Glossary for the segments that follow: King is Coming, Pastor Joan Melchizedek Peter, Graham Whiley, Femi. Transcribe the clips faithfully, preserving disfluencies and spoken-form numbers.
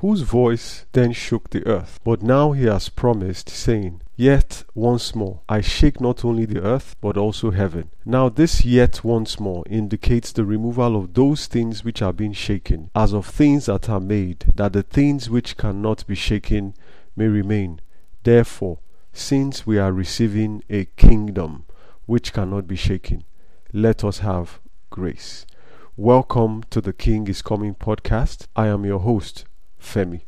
whose voice then shook the earth. But now he has promised, saying, Yet once more, I shake not only the earth, but also heaven. Now this yet once more indicates the removal of those things which are being shaken, as of things that are made, that the things which cannot be shaken may remain. Therefore, since we are receiving a kingdom which cannot be shaken, let us have grace. Welcome to the King is Coming podcast. I am your host, Femi.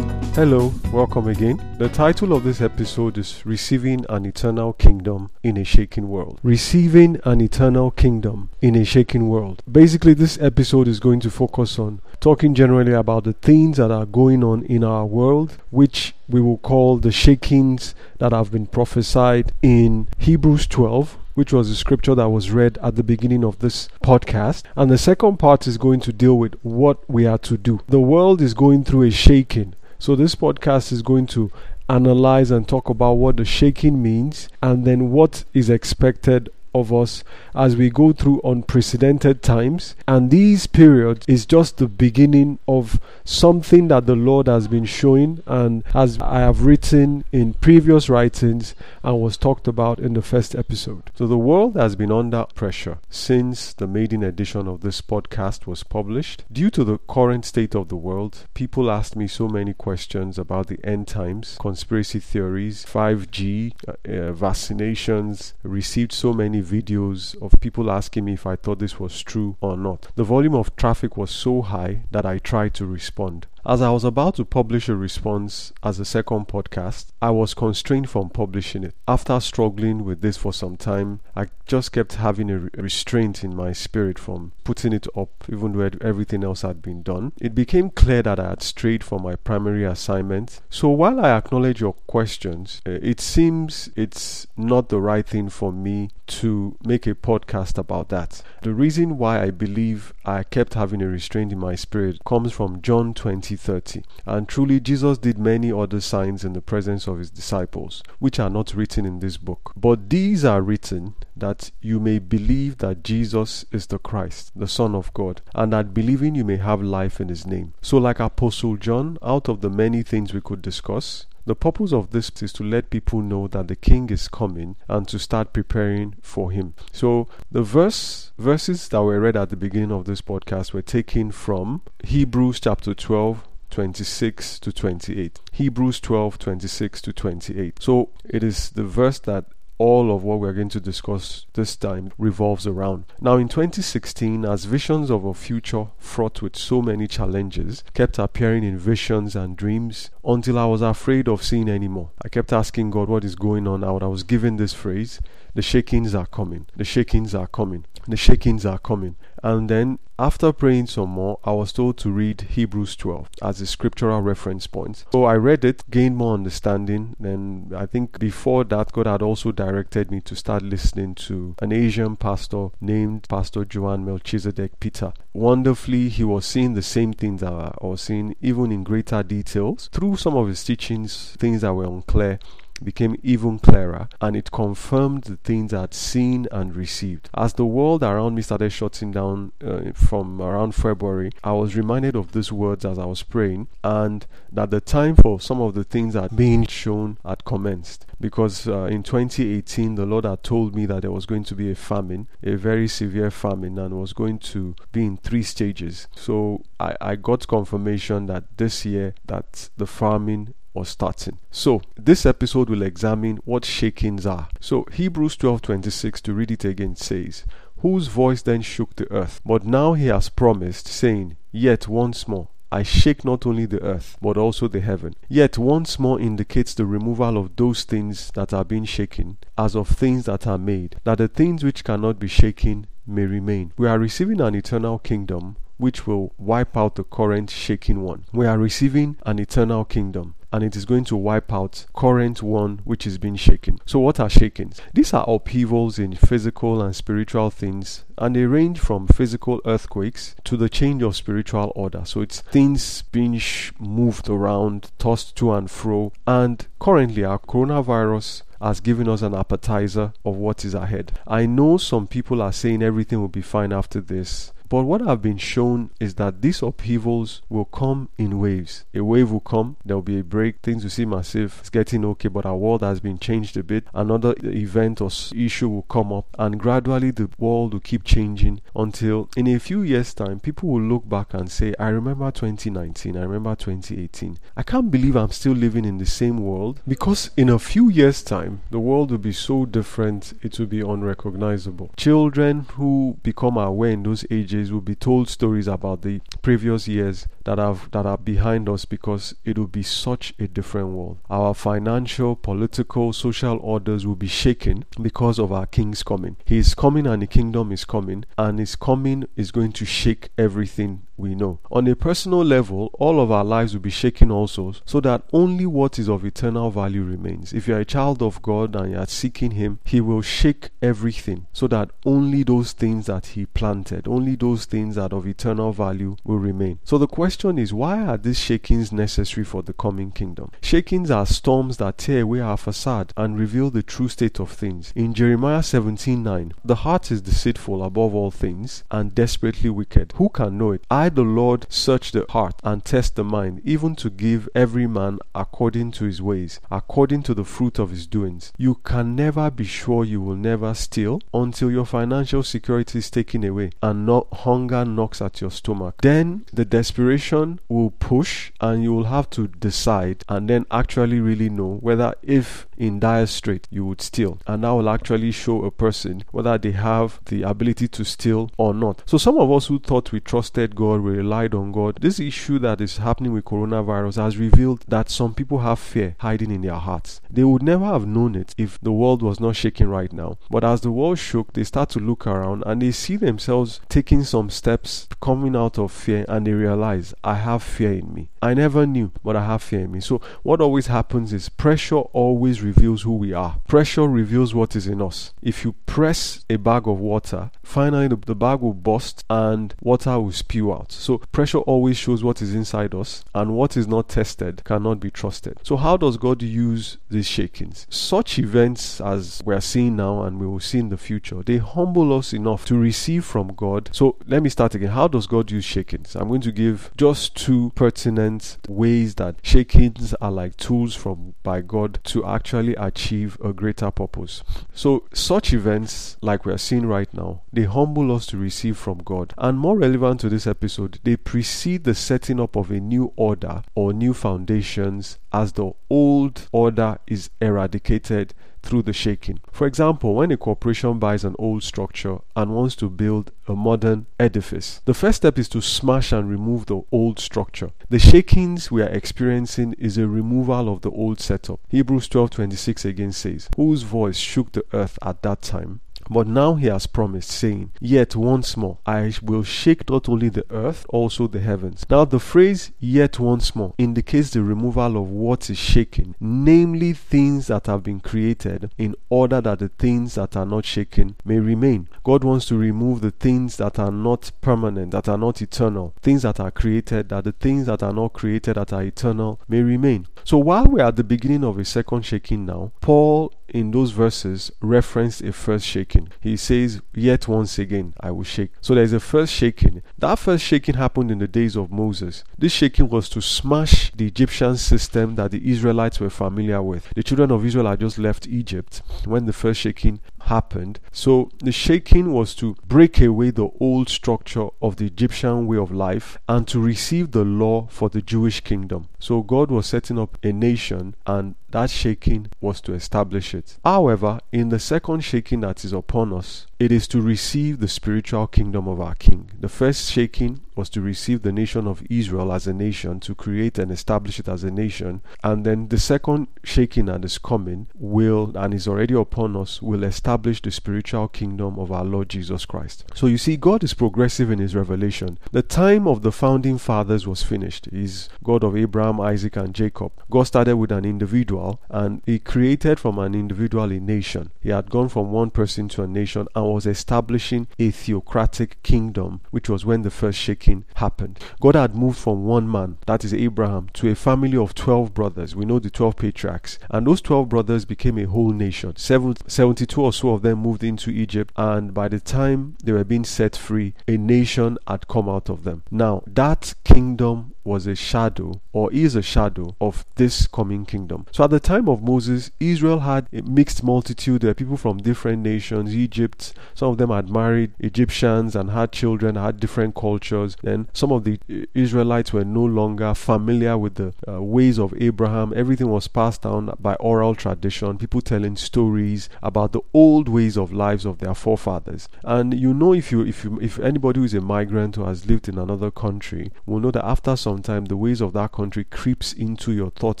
Hello, welcome again. The title of this episode is Receiving an Eternal Kingdom in a Shaken World. Receiving an Eternal Kingdom in a Shaken World. Basically, this episode is going to focus on talking generally about the things that are going on in our world, which we will call the shakings that have been prophesied in Hebrews twelve. Which was the scripture that was read at the beginning of this podcast. And the second part is going to deal with what we are to do. The world is going through a shaking. So this podcast is going to analyze and talk about what the shaking means and then what is expected of us as we go through unprecedented times. And these periods is just the beginning of something that the Lord has been showing, and as I have written in previous writings and was talked about in the first episode. So the world has been under pressure since the maiden edition of this podcast was published. Due to the current state of the world, people asked me so many questions about the end times, conspiracy theories, five G, uh, uh, vaccinations, received so many videos of people asking me if I thought this was true or not. The volume of traffic was so high that I tried to respond. As I was about to publish a response as a second podcast, I was constrained from publishing it. After struggling with this for some time, I just kept having a restraint in my spirit from putting it up, even though everything else had been done. It became clear that I had strayed from my primary assignment. So while I acknowledge your questions, it seems it's not the right thing for me to make a podcast about that. The reason why I believe I kept having a restraint in my spirit comes from John twenty thirty. And truly, Jesus did many other signs in the presence of his disciples, which are not written in this book. But these are written that you may believe that Jesus is the Christ, the Son of God, and that believing you may have life in his name. So like Apostle John, out of the many things we could discuss, the purpose of this is to let people know that the King is coming and to start preparing for him. So the verse verses that were read at the beginning of this podcast were taken from Hebrews chapter twelve, twenty-six to twenty-eight. Hebrews twelve, twenty-six to twenty-eight. So it is the verse that all of what we're going to discuss this time revolves around. Now in twenty sixteen, as visions of a future fraught with so many challenges kept appearing in visions and dreams until I was afraid of seeing anymore. I kept asking God what is going on out. I was given this phrase, the shakings are coming, the shakings are coming, the shakings are coming. And then after praying some more, I was told to read Hebrews twelve as a scriptural reference point. So I read it, gained more understanding. Then I think before that, God had also directed me to start listening to an Asian pastor named Pastor Joan Melchizedek Peter. Wonderfully, he was seeing the same things that I was seeing, even in greater details. Through some of his teachings, things that were unclear became even clearer, and it confirmed the things I had seen and received. As the world around me started shutting down uh, from around February, I was reminded of these words as I was praying, and that the time for some of the things that had been shown had commenced. Because uh, in twenty eighteen, the Lord had told me that there was going to be a famine, a very severe famine, and was going to be in three stages. So I, I got confirmation that this year that the famine was starting. So this episode will examine what shakings are. So Hebrews twelve twenty-six, to read it again, says, whose voice then shook the earth, but now he has promised, saying, yet once more I shake not only the earth, but also the heaven. Yet once more indicates the removal of those things that are being shaken, as of things that are made, that the things which cannot be shaken may remain. We are receiving an eternal kingdom which will wipe out the current shaking one. We are receiving an eternal kingdom. and it is going to wipe out current one which is being shaken. So what are shakings? These are upheavals in physical and spiritual things, and they range from physical earthquakes to the change of spiritual order. So it's things being sh- moved around, tossed to and fro, and currently our coronavirus has given us an appetizer of what is ahead. I know some people are saying everything will be fine after this, but what I've been shown is that these upheavals will come in waves. A wave will come, there will be a break, things will seem as if it's getting okay, but our world has been changed a bit. Another event or issue will come up, and gradually the world will keep changing until in a few years' time, people will look back and say, I remember twenty nineteen, I remember twenty eighteen. I can't believe I'm still living in the same world, because in a few years' time, the world will be so different, it will be unrecognizable. Children who become aware in those ages will be told stories about the previous years that have that are behind us, because it will be such a different world. Our financial, political, social orders will be shaken because of our King's coming. He is coming and the kingdom is coming, and his coming is going to shake everything we know. On a personal level, all of our lives will be shaken also, so that only what is of eternal value remains. If you are a child of God and you are seeking him, he will shake everything so that only those things that he planted, only those things that of eternal value will remain. So the question is, why are these shakings necessary for the coming kingdom? Shakings are storms that tear away our facade and reveal the true state of things. In Jeremiah seventeen nine, the heart is deceitful above all things and desperately wicked. Who can know it? I the Lord search the heart and test the mind, even to give every man according to his ways, according to the fruit of his doings. You can never be sure you will never steal until your financial security is taken away and not hunger knocks at your stomach. Then the desperation will push, and you will have to decide and then actually really know whether, if in dire strait, you would steal. And that will actually show a person whether they have the ability to steal or not. So some of us who thought we trusted God, we relied on God, this issue that is happening with coronavirus has revealed that some people have fear hiding in their hearts. They would never have known it if the world was not shaking right now. But as the world shook, they start to look around and they see themselves taking some steps, coming out of fear, and they realize, I have fear in me. I never knew, but I have fear in me. So what always happens is pressure always reveals who we are. Pressure reveals what is in us. If you press a bag of water, finally the, the bag will burst and water will spew out. So pressure always shows what is inside us, and what is not tested cannot be trusted. So how does God use these shakings? Such events as we are seeing now and we will see in the future, they humble us enough to receive from God. So let me start again. How does God use shakings? I'm going to give just two pertinent ways that shakings are like tools from by God to actually achieve a greater purpose. So such events like we are seeing right now, they humble us to receive from God. And more relevant to this episode, they precede the setting up of a new order or new foundations as the old order is eradicated through the shaking. For example, when a corporation buys an old structure and wants to build a modern edifice, the first step is to smash and remove the old structure. The shakings we are experiencing is a removal of the old setup. Hebrews twelve twenty-six again says, whose voice shook the earth at that time, but now he has promised, saying, yet once more, I will shake not only the earth, also the heavens. Now the phrase, yet once more, indicates the removal of what is shaken, namely things that have been created, in order that the things that are not shaken may remain. God wants to remove the things that are not permanent, that are not eternal, things that are created, that the things that are not created, that are eternal, may remain. So while we are at the beginning of a second shaking now, Paul in those verses referenced a first shaking. He says, yet once again I will shake. So there is a first shaking. That first shaking happened in the days of Moses. This shaking was to smash the Egyptian system that the Israelites were familiar with. The children of Israel had just left Egypt when the first shaking happened. So the shaking was to break away the old structure of the Egyptian way of life and to receive the law for the Jewish kingdom. So God was setting up a nation, and that shaking was to establish it. However, in the second shaking that is upon us, it is to receive the spiritual kingdom of our King. The first shaking was to receive the nation of Israel as a nation, to create and establish it as a nation. And then the second shaking that is coming will, and is already upon us, will establish establish the spiritual kingdom of our Lord Jesus Christ. So you see, God is progressive in his revelation. The time of the founding fathers was finished. He's God of Abraham, Isaac, and Jacob. God started with an individual, and he created from an individual a nation. He had gone from one person to a nation and was establishing a theocratic kingdom, which was when the first shaking happened. God had moved from one man, that is Abraham, to a family of twelve brothers. We know the twelve patriarchs, and those twelve brothers became a whole nation. seventy-two or so of them moved into Egypt, and by the time they were being set free, a nation had come out of them. Now, that kingdom was a shadow, or is a shadow, of this coming kingdom. So at the time of Moses, Israel had a mixed multitude. There were people from different nations. Egypt, some of them had married Egyptians and had children, had different cultures. Then some of the Israelites were no longer familiar with the uh, ways of Abraham. Everything was passed down by oral tradition, people telling stories about the old ways of lives of their forefathers. And you know, if you if you if anybody who is a migrant who has lived in another country will know that after some time the ways of that country creeps into your thought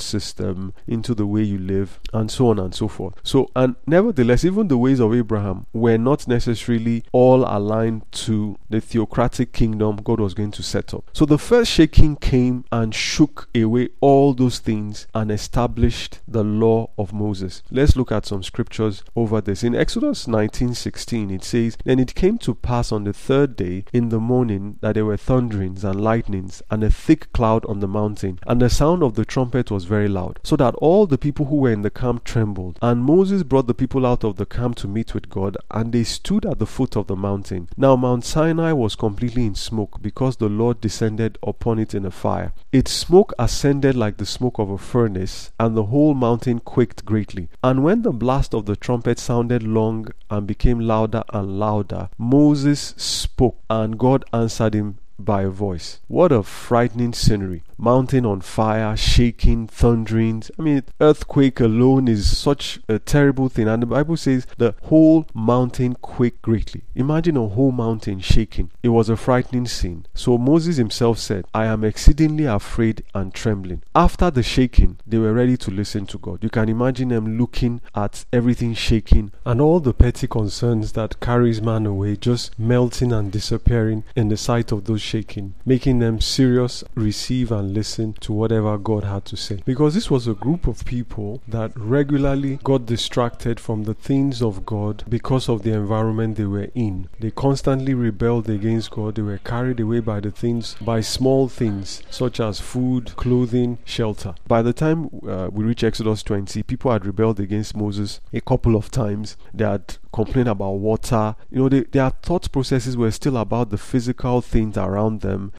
system, into the way you live, and so on and so forth. So, and nevertheless, even the ways of Abraham were not necessarily all aligned to the theocratic kingdom God was going to set up. So the first shaking came and shook away all those things and established the law of Moses. Let's look at some scriptures over this. In Exodus nineteen sixteen, it says, "Then it came to pass on the third day in the morning that there were thunderings and lightnings and a thick cloud on the mountain, and the sound of the trumpet was very loud, so that all the people who were in the camp trembled. And Moses brought the people out of the camp to meet with God, and they stood at the foot of the mountain. Now Mount Sinai was completely in smoke, because the Lord descended upon it in a fire. Its smoke ascended like the smoke of a furnace, and the whole mountain quaked greatly. And when the blast of the trumpet sounded long and became louder and louder, Moses spoke, and God answered him by a voice." What a frightening scenery. Mountain on fire, shaking, thunderings. I mean, earthquake alone is such a terrible thing. And the Bible says the whole mountain quaked greatly. Imagine a whole mountain shaking. It was a frightening scene. So Moses himself said, "I am exceedingly afraid and trembling." After the shaking, they were ready to listen to God. You can imagine them looking at everything shaking and all the petty concerns that carries man away just melting and disappearing in the sight of those shaking, making them serious, receive and listen to whatever God had to say. Because this was a group of people that regularly got distracted from the things of God because of the environment they were in. They constantly rebelled against God. They were carried away by the things, by small things such as food, clothing, shelter. By the time uh, we reach Exodus twenty, people had rebelled against Moses a couple of times. They had complained about water. You know, they, their thought processes were still about the physical things around them.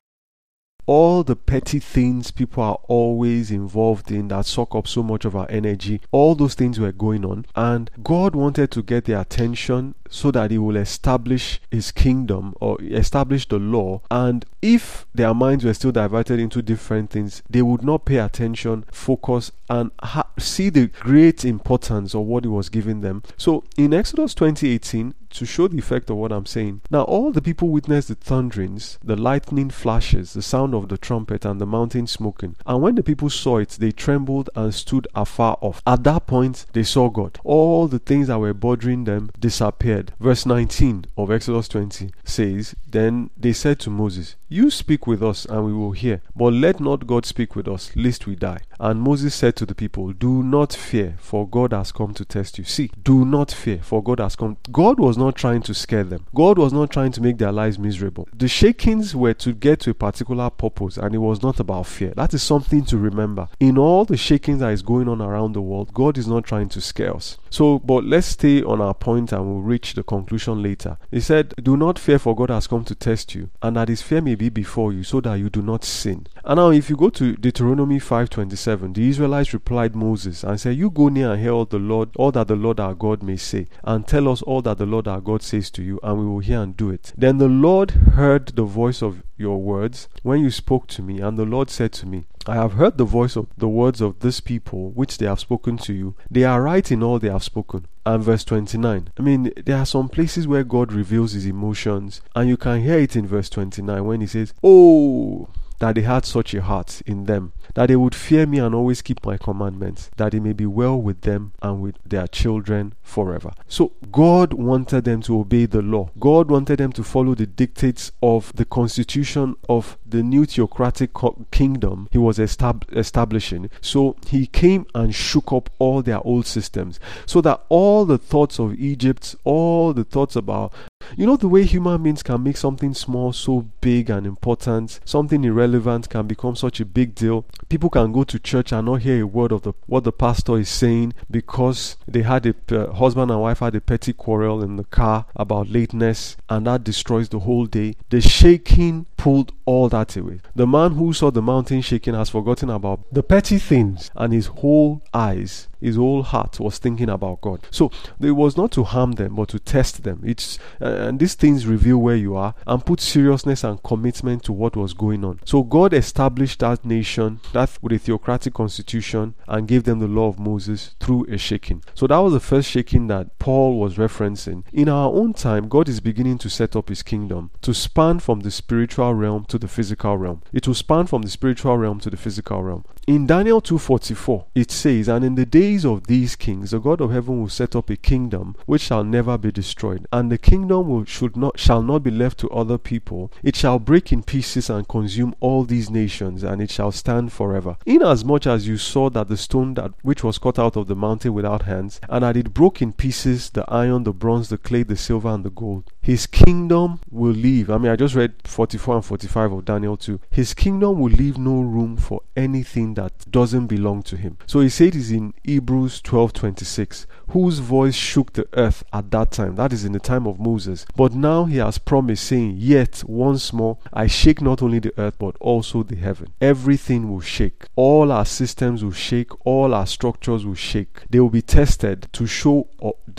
All the petty things people are always involved in that suck up so much of our energy, all those things were going on, and God wanted to get their attention so that he will establish his kingdom or establish the law. And if their minds were still diverted into different things, they would not pay attention, focus, and ha- see the great importance of what he was giving them. So in Exodus twenty eighteen, to show the effect of what I'm saying, "Now all the people witnessed the thunderings, the lightning flashes, the sound of the trumpet, and the mountain smoking. And when the people saw it, they trembled and stood afar off." At that point, they saw God. All the things that were bothering them disappeared. Verse nineteen of Exodus twenty says, "Then they said to Moses, 'You speak with us and we will hear, but let not God speak with us, lest we die.' And Moses said to the people, 'Do not fear, for God has come to test you.'" See, do not fear, for God has come. God was not trying to scare them. God was not trying to make their lives miserable. The shakings were to get to a particular purpose, and it was not about fear. That is something to remember. In all the shakings that is going on around the world, God is not trying to scare us. So, but let's stay on our point and we'll reach the conclusion later. He said, "Do not fear, for God has come to test you, and that his fear may be before you, so that you do not sin." And now if you go to Deuteronomy five twenty-seven, "The Israelites replied Moses and said, 'You go near and hear all the Lord, all that the Lord our God may say, and tell us all that the Lord our God says to you, and we will hear and do it. Then the Lord heard the voice of your words when you spoke to me, and the Lord said to me, I have heard the voice of the words of this people which they have spoken to you. They are right in all they have spoken.'" And verse twenty-nine. I mean, there are some places where God reveals his emotions, and you can hear it in verse twenty-nine when he says, "Oh, that they had such a heart in them, that they would fear me and always keep my commandments, that it may be well with them and with their children forever. So God wanted them to obey the law. God wanted them to follow the dictates of the constitution of the new theocratic kingdom he was estab- establishing. So he came and shook up all their old systems, so that all the thoughts of Egypt, all the thoughts about, you know, the way human beings can make something small so big and important, something irrelevant can become such a big deal. People can go to church and not hear a word of the what the pastor is saying because they had a uh, husband and wife had a petty quarrel in the car about lateness, and that destroys the whole day. The shaking pulled all that away. The man who saw the mountain shaking has forgotten about the petty things, and his whole eyes, his whole heart was thinking about God. So it was not to harm them, but to test them. It's uh, and these things reveal where you are and put seriousness and commitment to what was going on. So God established that nation that with a theocratic constitution and gave them the law of Moses through a shaking. So that was the first shaking that Paul was referencing. In our own time, God is beginning to set up his kingdom to span from the spiritual realm to the physical realm. It will span from the spiritual realm to the physical realm. In Daniel two forty-four, it says, "And in the days of these kings, the God of heaven will set up a kingdom which shall never be destroyed, and the kingdom will, should not shall not be left to other people. It shall break in pieces and consume all these nations, and it shall stand forever. Inasmuch as you saw that the stone that which was cut out of the mountain without hands, and that it broke in pieces the iron, the bronze, the clay, the silver, and the gold, his kingdom will live." I mean, I just read forty-four and forty-five of Daniel two. His kingdom will leave no room for anything that doesn't belong to him. So he said is in Hebrews twelve twenty-six, "Whose voice shook the earth at that time," that is in the time of Moses, "but now he has promised, saying, yet once more I shake not only the earth but also the heaven." Everything will shake. All our systems will shake. All our structures will shake. They will be tested to show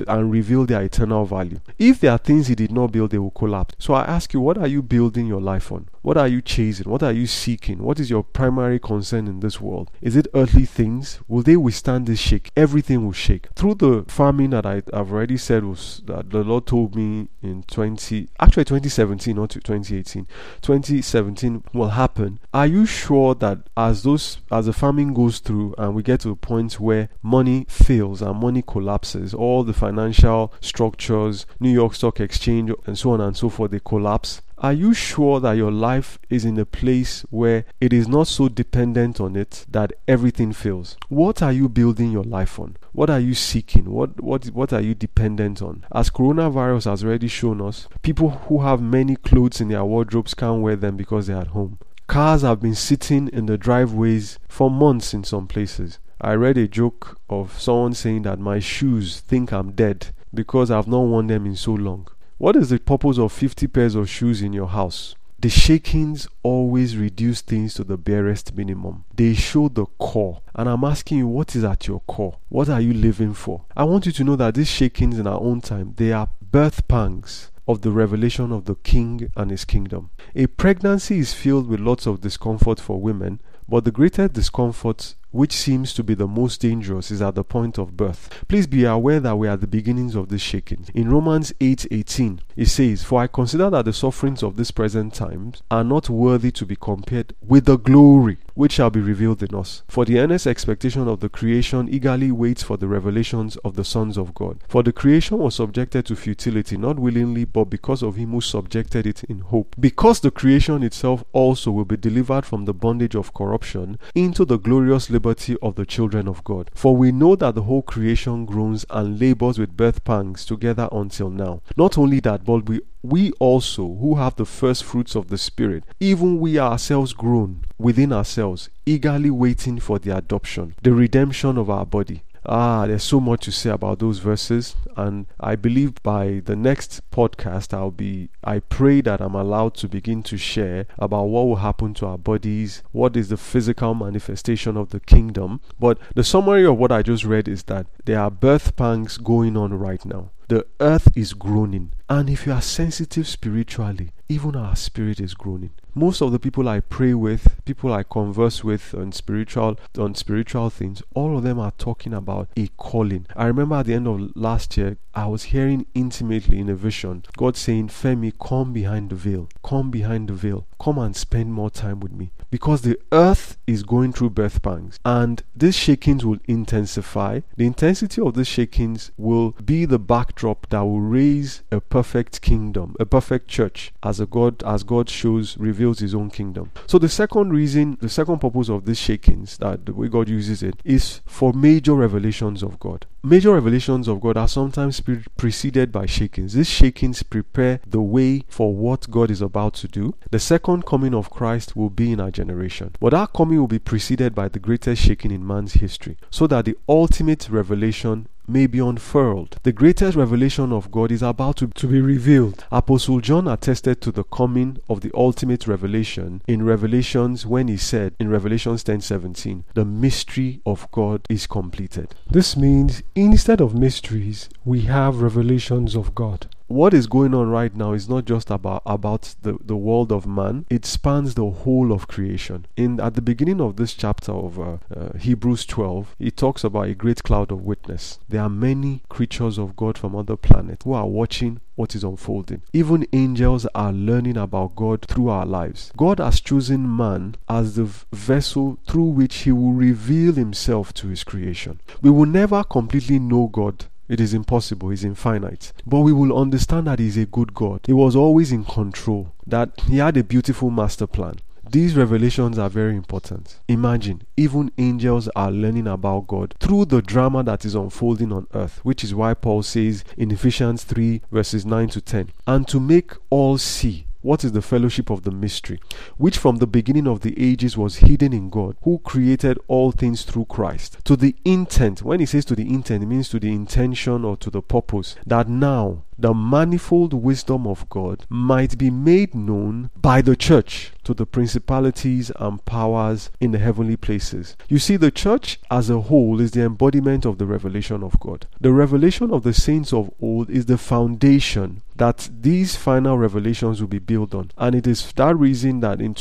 and reveal their eternal value. If there are things he did not build, they will collapse. So I ask you, what are you building your life on? What are you chasing? What are you seeking? What is your primary concern in this world? Is it earthly things? Will they withstand this shake? Everything will shake. Through the famine that I have already said was that the Lord told me in twenty actually twenty seventeen, not twenty eighteen, twenty seventeen will happen. Are you sure that as those as the famine goes through and we get to a point where money fails and money collapses, all the financial structures, New York Stock Exchange and so on and so forth, they collapse? Are you sure that your life is in a place where it is not so dependent on it that everything fails? What are you building your life on? What are you seeking? What what what are you dependent on? As coronavirus has already shown us, people who have many clothes in their wardrobes can't wear them because they're at home. Cars have been sitting in the driveways for months in some places. I read a joke of someone saying that my shoes think I'm dead because I've not worn them in so long. What is the purpose of fifty pairs of shoes in your house? The shakings always reduce things to the barest minimum. They show the core. And I'm asking you, what is at your core? What are you living for? I want you to know that these shakings in our own time, they are birth pangs of the revelation of the King and his kingdom. A pregnancy is filled with lots of discomfort for women, but the greatest discomfort, which seems to be the most dangerous, is at the point of birth. Please be aware that we are at the beginnings of this shaking. In Romans eight eighteen, it says, "For I consider that the sufferings of this present time are not worthy to be compared with the glory which shall be revealed in us. For the earnest expectation of the creation eagerly waits for the revelations of the sons of God. For the creation was subjected to futility, not willingly, but because of him who subjected it in hope. Because the creation itself also will be delivered from the bondage of corruption into the glorious liberty liberty of the children of God. For we know that the whole creation groans and labors with birth pangs together until now. Not only that, but we We also, who have the first fruits of the Spirit, even we ourselves groan within ourselves, eagerly waiting for the adoption, the redemption of our body." Ah, there's so much to say about those verses, and I believe by the next podcast, I'll be, I pray that I'm allowed to begin to share about what will happen to our bodies, what is the physical manifestation of the kingdom. But the summary of what I just read is that there are birth pangs going on right now. The earth is groaning, And if you are sensitive spiritually, even our spirit is groaning. Most of the people I pray with, people I converse with on spiritual on spiritual things, all of them are talking about a calling. I remember at the end of last year, I was hearing intimately in a vision, God saying, Femi, come behind the veil. Come behind the veil. Come and spend more time with me. Because the earth is going through birth pangs. And these shakings will intensify. The intensity of these shakings will be the backdrop that will raise a perfect kingdom, a perfect church, as a God, as God shows, reveals his own kingdom. So the second reason, the second purpose of these shakings, that the way God uses it, is for major revelations of God. Major revelations of God are sometimes pre- preceded by shakings. These shakings prepare the way for what God is about to do. The second coming of Christ will be in our generation. But that coming will be preceded by the greatest shaking in man's history, so that the ultimate revelation may be unfurled. The greatest revelation of God is about to, to be revealed. Apostle John attested to the coming of the ultimate revelation in Revelations when he said in Revelations ten seventeen, the mystery of God is completed. This means instead of mysteries, we have revelations of God. What is going on right now is not just about, about the, the world of man. It spans the whole of creation. In At the beginning of this chapter of uh, uh, Hebrews twelve, it talks about a great cloud of witness. There are many creatures of God from other planets who are watching what is unfolding. Even angels are learning about God through our lives. God has chosen man as the vessel through which he will reveal himself to his creation. We will never completely know God. It is impossible. He's infinite. But we will understand that he's a good God. He was always in control. That he had a beautiful master plan. These revelations are very important. Imagine, even angels are learning about God through the drama that is unfolding on earth, which is why Paul says in Ephesians three verses nine to ten, and to make all see what is the fellowship of the mystery, which from the beginning of the ages was hidden in God, who created all things through Christ. To the intent, when he says to the intent, it means to the intention or to the purpose, that now the manifold wisdom of God might be made known by the church to the principalities and powers in the heavenly places. You see, the church as a whole is the embodiment of the revelation of God. The revelation of the saints of old is the foundation that these final revelations will be built on. And it is for that reason that in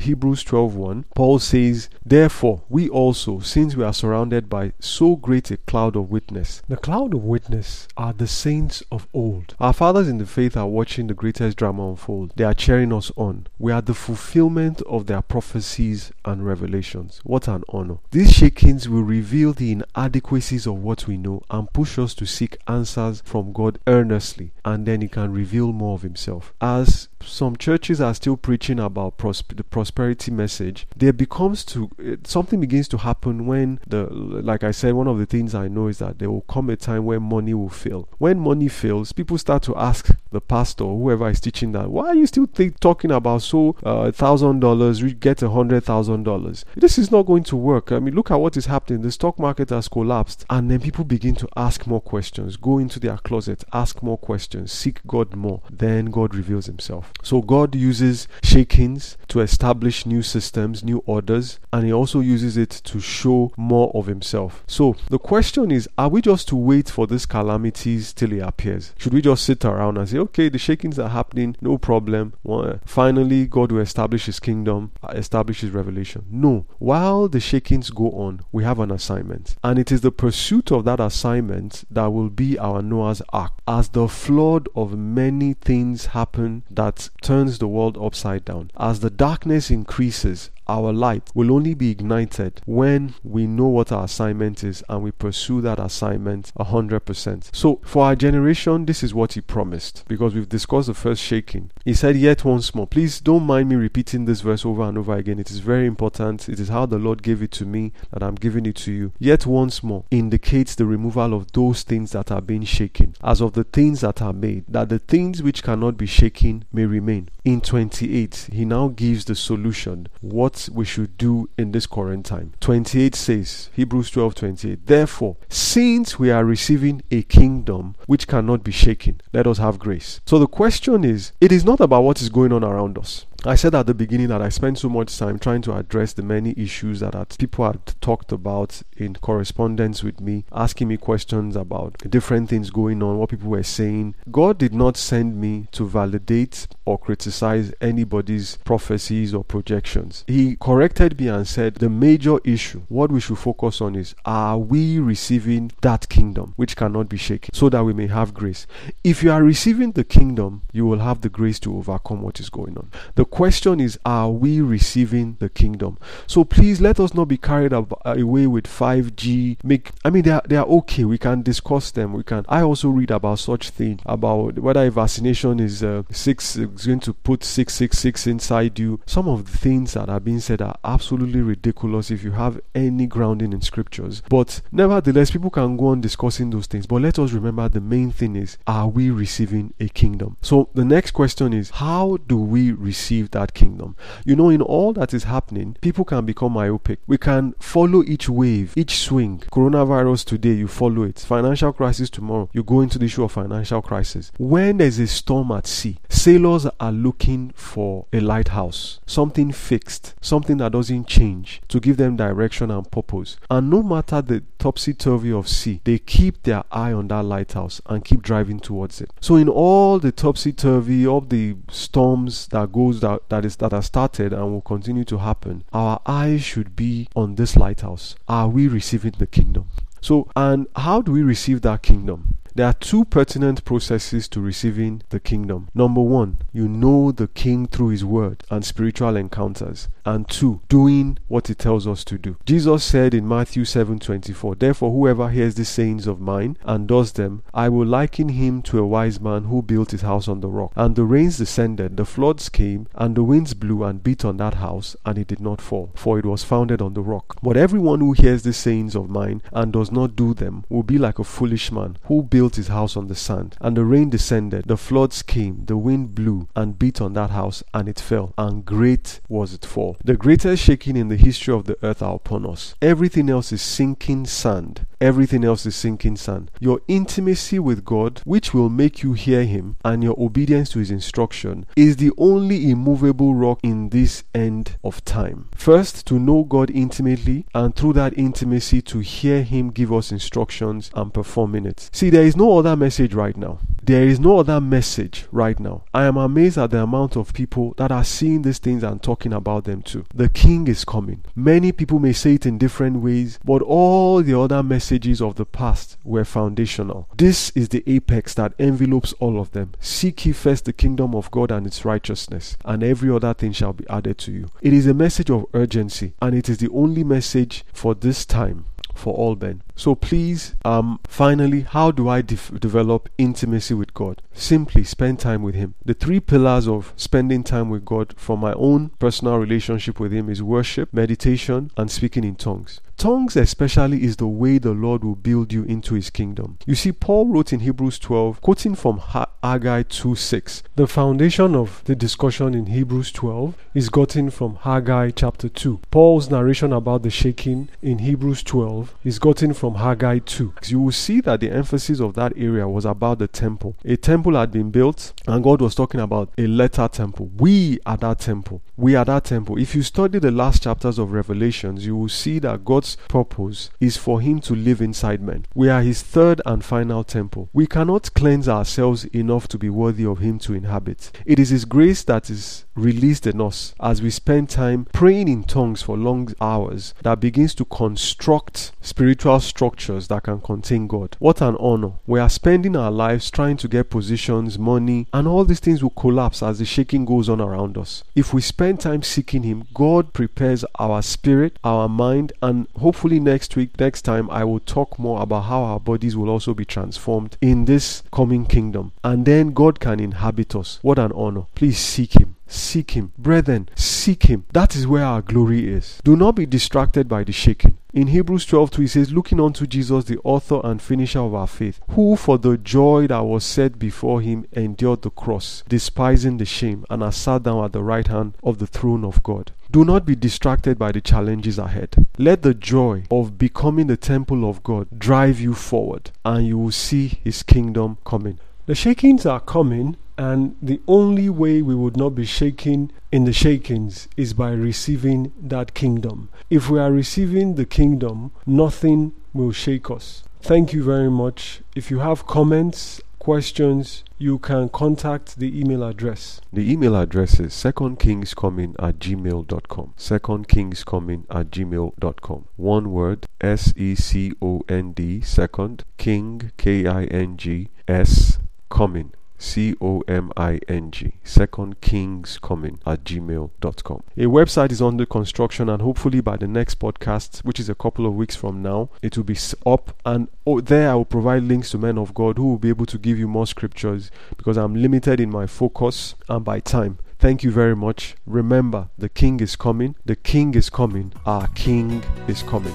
Hebrews twelve one, Paul says, therefore, we also, since we are surrounded by so great a cloud of witness. The cloud of witness are the saints of old. Our fathers in the faith are watching the greatest drama unfold. They are cheering us on. We are the fulfillment of their prophecies and revelations. What an honor. These shakings will reveal the inadequacies of what we know and push us to seek answers from God earnestly. And then he can reveal more of himself. As some churches are still preaching about prosper- the prosperity message, there becomes to it, something begins to happen when the like I said, one of the things I know is that there will come a time when money will fail. When money fails, people start to ask the pastor, whoever is teaching, that why are you still think, talking about so a thousand dollars you get a hundred thousand dollars? This is not going to work. I mean, look at what is happening. The stock market has collapsed, and then people begin to ask more questions. Go into their closet, ask more questions, seek God more. Then God reveals himself. So God uses shakings to establish new systems, new orders, and he also uses it to show more of himself. So the question is, are we just to wait for these calamities till he appears? Should we just sit around and say, okay, the shakings are happening, no problem. Well, finally, God will establish his kingdom, establish his revelation. No. While the shakings go on, we have an assignment. And it is the pursuit of that assignment that will be our Noah's Ark. As the flood of many things happen that turns the world upside down. As the darkness increases, our light will only be ignited when we know what our assignment is and we pursue that assignment one hundred percent. So for our generation, this is what he promised, because we've discussed the first shaking. He said yet once more, please don't mind me repeating this verse over and over again. It is very important. It is how the Lord gave it to me that I'm giving it to you. Yet once more indicates the removal of those things that are being shaken, as of the things that are made, that the things which cannot be shaken may remain. In twenty-eight, he now gives the solution, what we should do in this current time. twenty-eight says, Hebrews twelve twenty-eight, therefore, since we are receiving a kingdom which cannot be shaken, let us have grace. So the question is, it is not about what is going on around us. I said at the beginning that I spent so much time trying to address the many issues that had, people had talked about in correspondence with me, asking me questions about different things going on, what people were saying. God did not send me to validate or criticize anybody's prophecies or projections. He corrected me and said the major issue, what we should focus on is, are we receiving that kingdom which cannot be shaken, so that we may have grace? If you are receiving the kingdom, you will have the grace to overcome what is going on. The question is, are we receiving the kingdom? So please let us not be carried away with five G. Make I mean, they are, they are okay. We can discuss them. We can. I also read about such things, about whether a vaccination is uh, six is going to put six six six inside you. Some of the things that are being said are absolutely ridiculous if you have any grounding in scriptures. But nevertheless, people can go on discussing those things. But let us remember the main thing is, are we receiving a kingdom? So the next question is, how do we receive that kingdom? You know, in all that is happening, people can become myopic. We can follow each wave, each swing. Coronavirus today, you follow it. Financial crisis tomorrow, you go into the issue of financial crisis. When there's a storm at sea, sailors are looking for a lighthouse, something fixed, something that doesn't change, to give them direction and purpose. And no matter the topsy-turvy of sea, they keep their eye on that lighthouse and keep driving towards it. So in all the topsy-turvy, all the storms that goes that, that is that are started and will continue to happen, our eyes should be on this lighthouse. Are we receiving the kingdom? So, and how do we receive that kingdom? There are two pertinent processes to receiving the kingdom. Number one, you know the king through his word and spiritual encounters. And two, doing what he tells us to do. Jesus said in Matthew seven twenty-four, "Therefore whoever hears the sayings of mine and does them, I will liken him to a wise man who built his house on the rock. And the rains descended, the floods came, and the winds blew and beat on that house, and it did not fall, for it was founded on the rock. But everyone who hears the sayings of mine and does not do them will be like a foolish man who built his house on the sand, and the rain descended, the floods came, the wind blew and beat on that house, and it fell, and great was its fall." The greatest shaking in the history of the earth are upon us. Everything else is sinking sand. Everything else is sinking sand. Your intimacy with God, which will make you hear him, and your obedience to his instruction is the only immovable rock in this end of time. First, to know God intimately, and through that intimacy to hear him give us instructions and perform in it. See, there is no other message right now. There is no other message right now. I am amazed at the amount of people that are seeing these things and talking about them too. The king is coming. Many people may say it in different ways, but all the other messages of the past were foundational. This is the apex that envelopes all of them. Seek ye first the kingdom of God and its righteousness, and every other thing shall be added to you. It is a message of urgency, and it is the only message for this time for all men. So please, um, finally, how do I de- develop intimacy with God? Simply spend time with him. The three pillars of spending time with God for my own personal relationship with him is worship, meditation, and speaking in tongues. Tongues especially is the way the Lord will build you into his kingdom. You see, Paul wrote in Hebrews twelve, quoting from Haggai two six. The foundation of the discussion in Hebrews twelve is gotten from Haggai chapter two. Paul's narration about the shaking in Hebrews twelve is gotten from From Haggai two. You will see that the emphasis of that area was about the temple. A temple had been built, and God was talking about a latter temple. We are that temple. We are that temple. If you study the last chapters of Revelations, you will see that God's purpose is for him to live inside men. We are his third and final temple. We cannot cleanse ourselves enough to be worthy of him to inhabit. It is his grace that is released in us as we spend time praying in tongues for long hours that begins to construct spiritual structures that can contain God. What an honor. We are spending our lives trying to get positions, money, and all these things will collapse as the shaking goes on around us. If we spend time seeking him, God prepares our spirit, our mind, and hopefully next week, next time, I will talk more about how our bodies will also be transformed in this coming kingdom. And then God can inhabit us. What an honor. Please seek him. Seek him. Brethren, seek him. That is where our glory is. Do not be distracted by the shaking. In Hebrews twelve two, he says, "Looking unto Jesus, the author and finisher of our faith, who for the joy that was set before him endured the cross, despising the shame, and has sat down at the right hand of the throne of God." Do not be distracted by the challenges ahead. Let the joy of becoming the temple of God drive you forward, and you will see his kingdom coming. The shakings are coming, and the only way we would not be shaken in the shakings is by receiving that kingdom. If we are receiving the kingdom, nothing will shake us. Thank you very much. If you have comments, questions, you can contact the email address. The email address is second kings coming at gmail dot com. second kings coming at gmail dot com. One word, S E C O N D, second, king, K I N G, S, coming, C O M I N G, second kings coming at gmail dot com. A website is under construction, and hopefully by the next podcast, which is a couple of weeks from now, it will be up, and oh, there I will provide links to men of God who will be able to give you more scriptures, because I'm limited in my focus and by time. Thank you very much. Remember, the King is coming. The King is coming. Our King is coming.